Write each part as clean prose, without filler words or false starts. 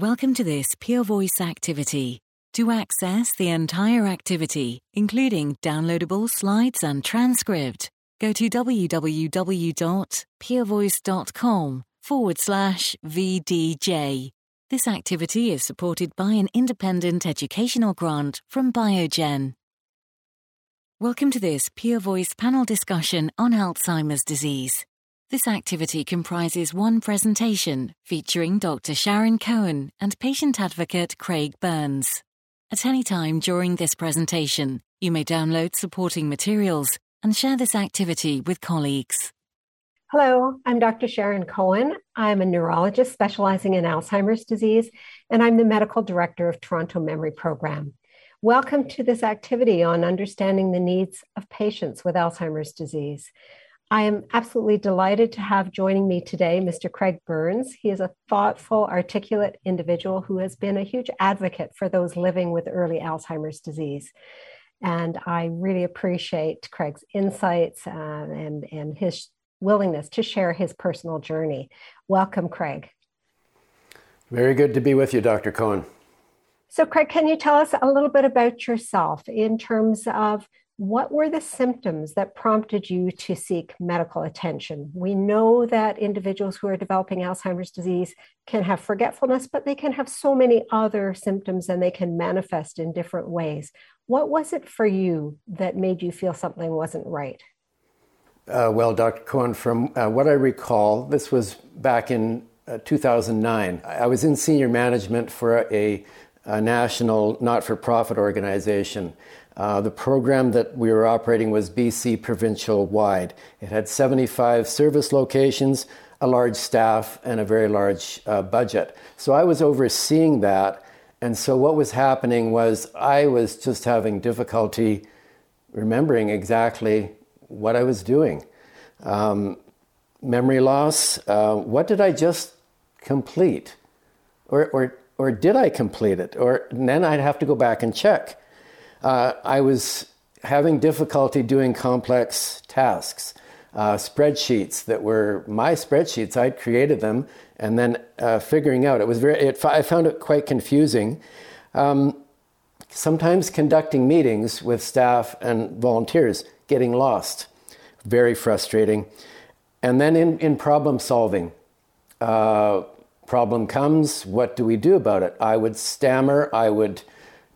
Welcome to this Peer Voice activity. To access the entire activity, including downloadable slides and transcript, go to www.peervoice.com/VDJ. This activity is supported by an independent educational grant from Biogen. Welcome to this Peer Voice panel discussion on Alzheimer's disease. This activity comprises one presentation featuring Dr. Sharon Cohen and patient advocate Craig Burns. At any time during this presentation, you may download supporting materials and share this activity with colleagues. Hello, I'm Dr. Sharon Cohen. I'm a neurologist specializing in Alzheimer's disease, and I'm the medical director of Toronto Memory Program. Welcome to this activity on understanding the needs of patients with Alzheimer's disease. I am absolutely delighted to have joining me today Mr. Craig Burns. He is a thoughtful, articulate individual who has been a huge advocate for those living with early Alzheimer's disease. And I really appreciate Craig's insights and his willingness to share his personal journey. Welcome, Craig. Very good to be with you, Dr. Cohen. So, Craig, can you tell us a little bit about yourself in terms of what were the symptoms that prompted you to seek medical attention? We know that individuals who are developing Alzheimer's disease can have forgetfulness, but they can have so many other symptoms and they can manifest in different ways. What was it for you that made you feel something wasn't right? Well, Dr. Cohen, from what I recall, this was back in 2009. I was in senior management for a national not-for-profit organization. The program that we were operating was BC provincial-wide. It had 75 service locations, a large staff, and a very large budget. So I was overseeing that. And so what was happening was I was just having difficulty remembering exactly what I was doing. Memory loss, what did I just complete? Or did I complete it? Or then I'd have to go back and check. I was having difficulty doing complex tasks, spreadsheets that were my spreadsheets. I'd created them and then figuring out. I found it quite confusing. Sometimes conducting meetings with staff and volunteers, getting lost, very frustrating. And then in problem solving, problem comes, what do we do about it? I would stammer, I would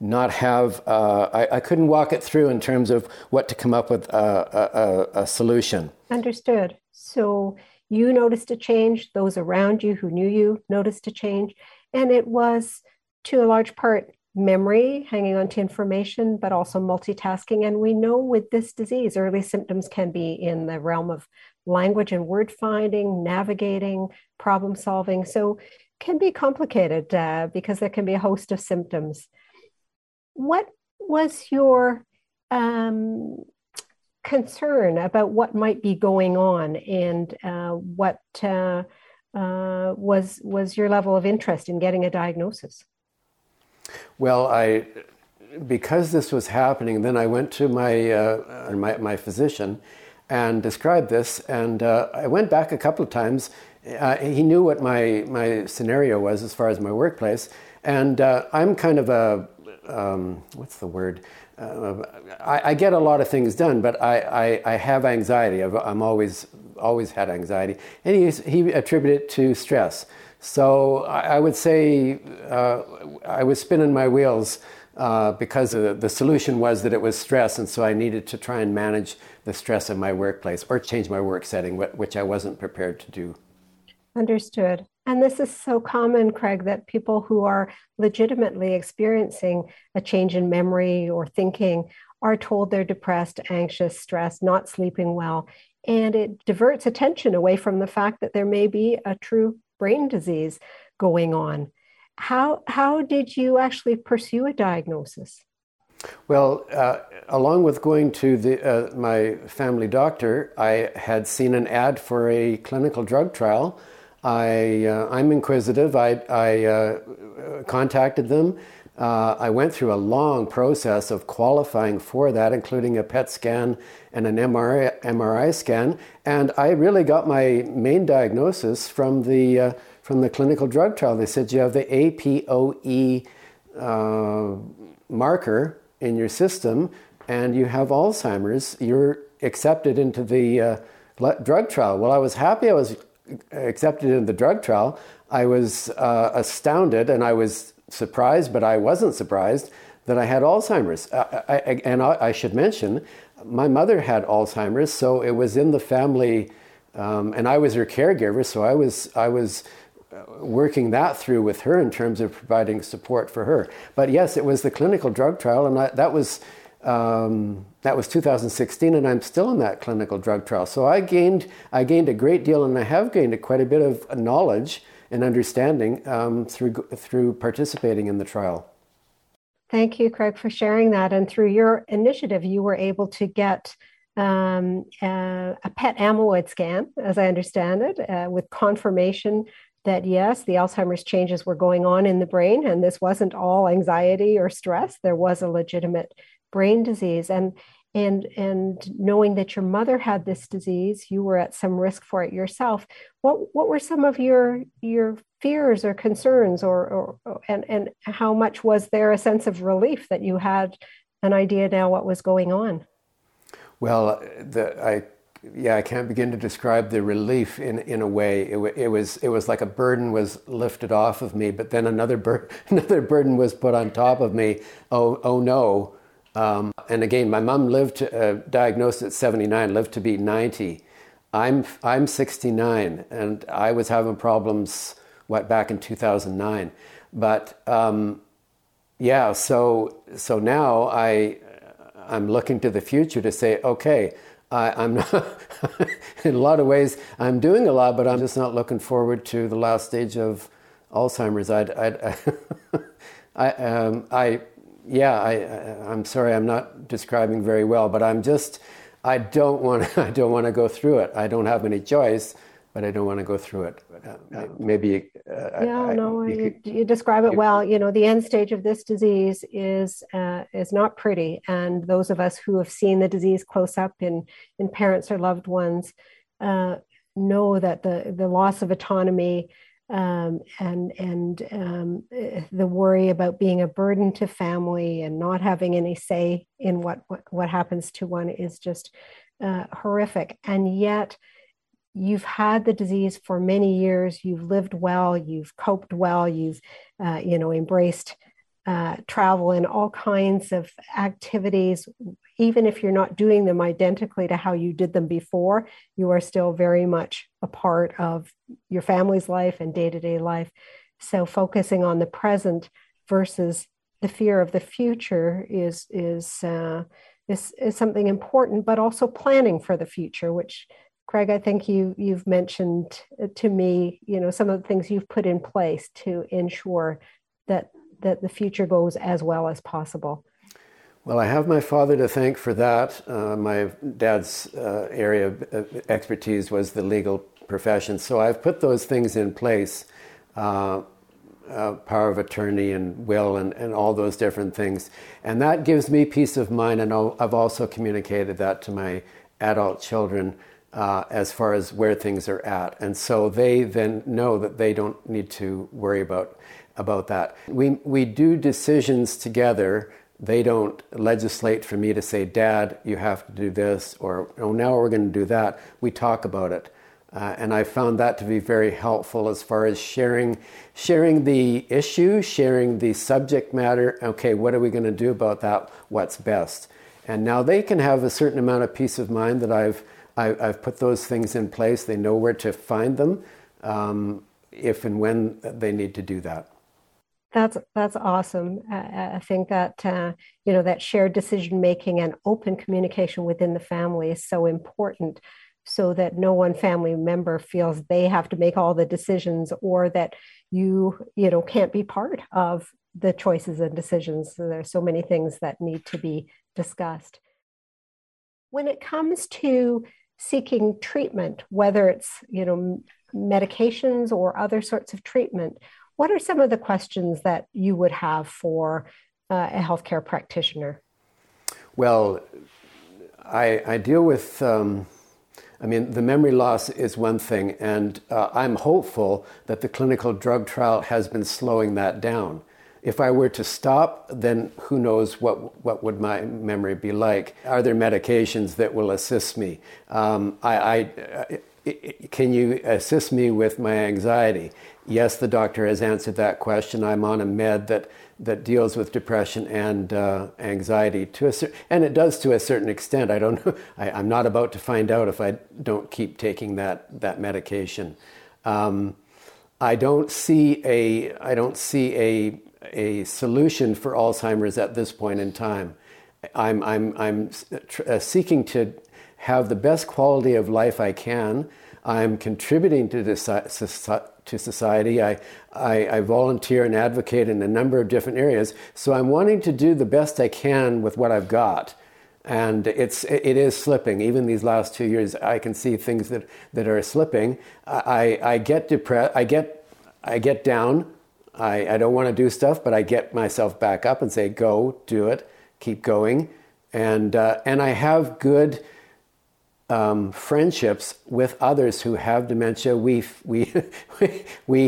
not have, I couldn't walk it through in terms of what to come up with a solution. Understood. So you noticed a change, those around you who knew you noticed a change, and it was to a large part memory, hanging on to information, but also multitasking. And we know with this disease, early symptoms can be in the realm of language and word finding, navigating, problem solving. So can be complicated because there can be a host of symptoms. What was your concern about what might be going on, and what was your level of interest in getting a diagnosis? Well, because this was happening, then I went to my physician and described this, and I went back a couple of times. He knew what my scenario was as far as my workplace, and I'm kind of a what's the word? I get a lot of things done, but I have anxiety. I'm always had anxiety, and he attributed it to stress. So I would say I was spinning my wheels because the solution was that it was stress, and so I needed to try and manage the stress in my workplace or change my work setting, which I wasn't prepared to do. Understood. And this is so common, Craig, that people who are legitimately experiencing a change in memory or thinking are told they're depressed, anxious, stressed, not sleeping well, and it diverts attention away from the fact that there may be a true brain disease going on. How did you actually pursue a diagnosis? Well, along with going to my family doctor, I had seen an ad for a clinical drug trial. I'm inquisitive. I contacted them. I went through a long process of qualifying for that, including a PET scan and an MRI scan. And I really got my main diagnosis from the from the clinical drug trial. They said you have the APOE marker in your system and you have Alzheimer's. You're accepted into the drug trial. Well, I was happy I was accepted into the drug trial. I was astounded and I was surprised, but I wasn't surprised that I had Alzheimer's. I should mention, my mother had Alzheimer's, so it was in the family, and I was her caregiver, so I was working that through with her in terms of providing support for her. But yes, it was the clinical drug trial, and that was 2016, and I'm still in that clinical drug trial. So I gained a great deal, and I have gained quite a bit of knowledge and understanding through participating in the trial. Thank you, Craig, for sharing that. And through your initiative, you were able to get a PET amyloid scan, as I understand it, with confirmation that, yes, the Alzheimer's changes were going on in the brain, and this wasn't all anxiety or stress. There was a legitimate brain disease. And knowing that your mother had this disease, you were at some risk for it yourself. What were some of your fears or concerns, and how much was there a sense of relief that you had an idea now what was going on? Well, I can't begin to describe the relief in a way. It was like a burden was lifted off of me, but then another burden was put on top of me. Oh no. And again, my mom lived diagnosed at 79, lived to be 90. I'm 69, and I was having problems back in 2009. But so now I'm looking to the future to say, okay, I'm not in a lot of ways I'm doing a lot, but I'm just not looking forward to the last stage of Alzheimer's. I'm sorry, I'm not describing very well, but I don't want to go through it. I don't have any choice, but I don't want to go through it. Maybe. You describe it well. You know, the end stage of this disease is not pretty, and those of us who have seen the disease close up in parents or loved ones know that the loss of autonomy. The worry about being a burden to family and not having any say in what happens to one is just horrific. And yet you've had the disease for many years, you've lived well, you've coped well, you've embraced travel and all kinds of activities. Even if you're not doing them identically to how you did them before, you are still very much a part of your family's life and day-to-day life. So focusing on the present versus the fear of the future is something important, but also planning for the future, which, Craig, I think you've mentioned to me, some of the things you've put in place to ensure that the future goes as well as possible. Well, I have my father to thank for that. My dad's area of expertise was the legal profession, so I've put those things in place, power of attorney and will and all those different things. And that gives me peace of mind, and I've also communicated that to my adult children as far as where things are at. And so they then know that they don't need to worry about that. We do decisions together. They don't legislate for me to say, Dad, you have to do this, or oh, now we're going to do that. We talk about it. And I found that to be very helpful as far as sharing the issue, sharing the subject matter. Okay, what are we going to do about that? What's best? And now they can have a certain amount of peace of mind that I've put those things in place. They know where to find them if and when they need to do that. That's awesome. I think that that shared decision making and open communication within the family is so important, so that no one family member feels they have to make all the decisions, or that you can't be part of the choices and decisions. So there are so many things that need to be discussed. When it comes to seeking treatment, whether it's medications or other sorts of treatment, what are some of the questions that you would have for a healthcare practitioner? Well, I deal with I mean, the memory loss is one thing, and I'm hopeful that the clinical drug trial has been slowing that down. If I were to stop, then who knows what would my memory be like? Are there medications that will assist me? Can you assist me with my anxiety? Yes, the doctor has answered that question. I'm on a med that deals with depression and anxiety, and it does to a certain extent. I don't know. I'm not about to find out if I don't keep taking that medication. I don't see a solution for Alzheimer's at this point in time. I'm seeking to have the best quality of life I can. I'm contributing to society. I volunteer and advocate in a number of different areas. So I'm wanting to do the best I can with what I've got. And it is slipping. Even these last 2 years, I can see things that are slipping. I get depressed. I get down. I don't want to do stuff, but I get myself back up and say, go, do it, keep going. And I have good friendships with others who have dementia. We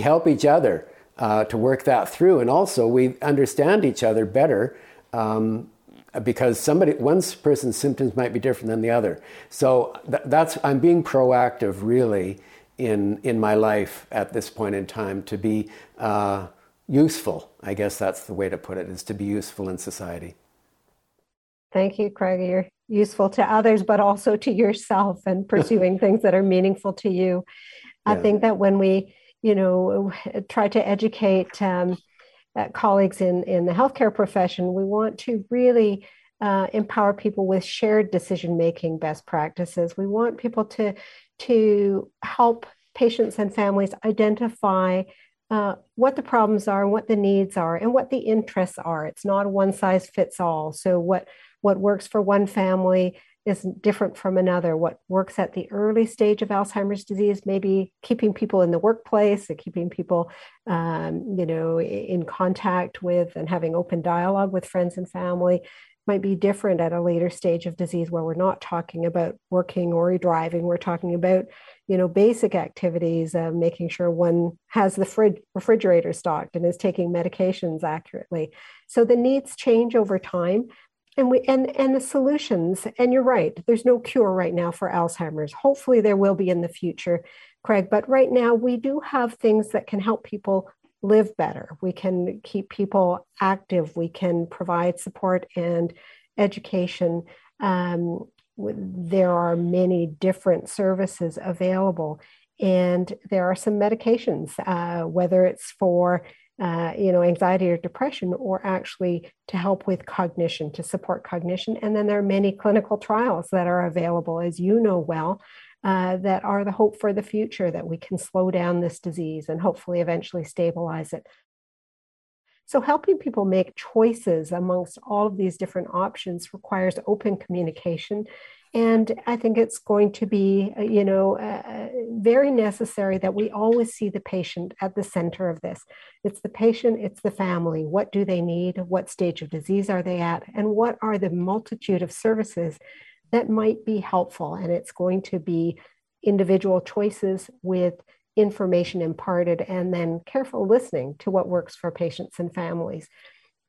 help each other to work that through, and also we understand each other better because one person's symptoms might be different than the other. So I'm being proactive, really, in my life at this point in time to be useful. I guess that's the way to put it: is to be useful in society. Thank you, Craig. You're useful to others, but also to yourself, and pursuing things that are meaningful to you. Yeah. I think that when we, try to educate colleagues in the healthcare profession, we want to really empower people with shared decision-making best practices. We want people to help patients and families identify what the problems are and what the needs are and what the interests are. It's not a one-size-fits-all. So what works for one family is different from another. What works at the early stage of Alzheimer's disease may be keeping people in the workplace and keeping people, in contact with and having open dialogue with friends and family. Might be different at a later stage of disease where we're not talking about working or driving. We're talking about, basic activities, making sure one has the refrigerator stocked and is taking medications accurately. So the needs change over time. And the solutions, and you're right, there's no cure right now for Alzheimer's. Hopefully there will be in the future, Craig, but right now we do have things that can help people live better. We can keep people active. We can provide support and education. There are many different services available, and there are some medications, whether it's for anxiety or depression, or actually to help with cognition, to support cognition. And then there are many clinical trials that are available, as you know well, that are the hope for the future, that we can slow down this disease and hopefully eventually stabilize it. So helping people make choices amongst all of these different options requires open communication. And I think it's going to be, very necessary that we always see the patient at the center of this. It's the patient, it's the family. What do they need? What stage of disease are they at? And what are the multitude of services that might be helpful? And it's going to be individual choices with information imparted and then careful listening to what works for patients and families.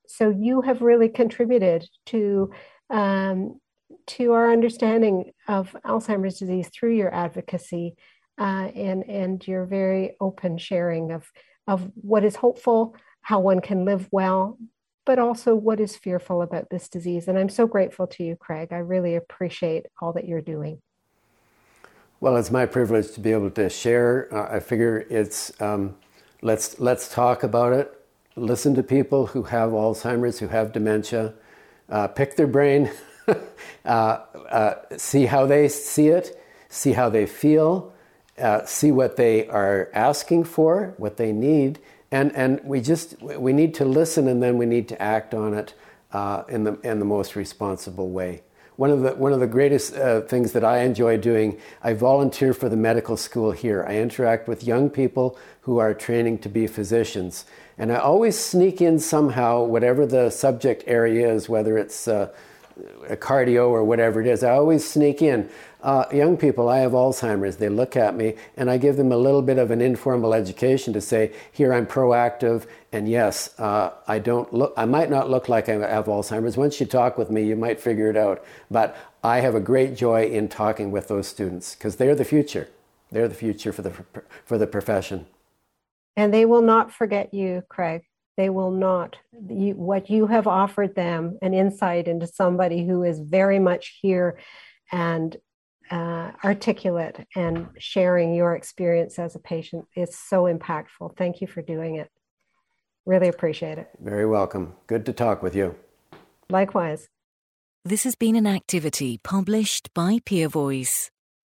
So you have really contributed to our understanding of Alzheimer's disease through your advocacy and your very open sharing of what is hopeful, how one can live well, but also what is fearful about this disease. And I'm so grateful to you, Craig. I really appreciate all that you're doing. Well, it's my privilege to be able to share. I figure it's let's talk about it. Listen to people who have Alzheimer's, who have dementia. Pick their brain. See how they see it, see how they feel, see what they are asking for, what they need, and we need to listen, and then we need to act on it in the most responsible way. One of the greatest things that I enjoy doing, I volunteer for the medical school here. I interact with young people who are training to be physicians, and I always sneak in somehow whatever the subject area is, whether it's cardio or whatever it is. I always sneak in. Young people, I have Alzheimer's. They look at me and I give them a little bit of an informal education to say, here, I'm proactive. And yes, I might not look like I have Alzheimer's. Once you talk with me, you might figure it out. But I have a great joy in talking with those students because they're the future. They're the future for the profession. And they will not forget you, Craig. They will not. What you have offered them, an insight into somebody who is very much here and articulate and sharing your experience as a patient, is so impactful. Thank you for doing it. Really appreciate it. Very welcome. Good to talk with you. Likewise. This has been an activity published by Peer Voice.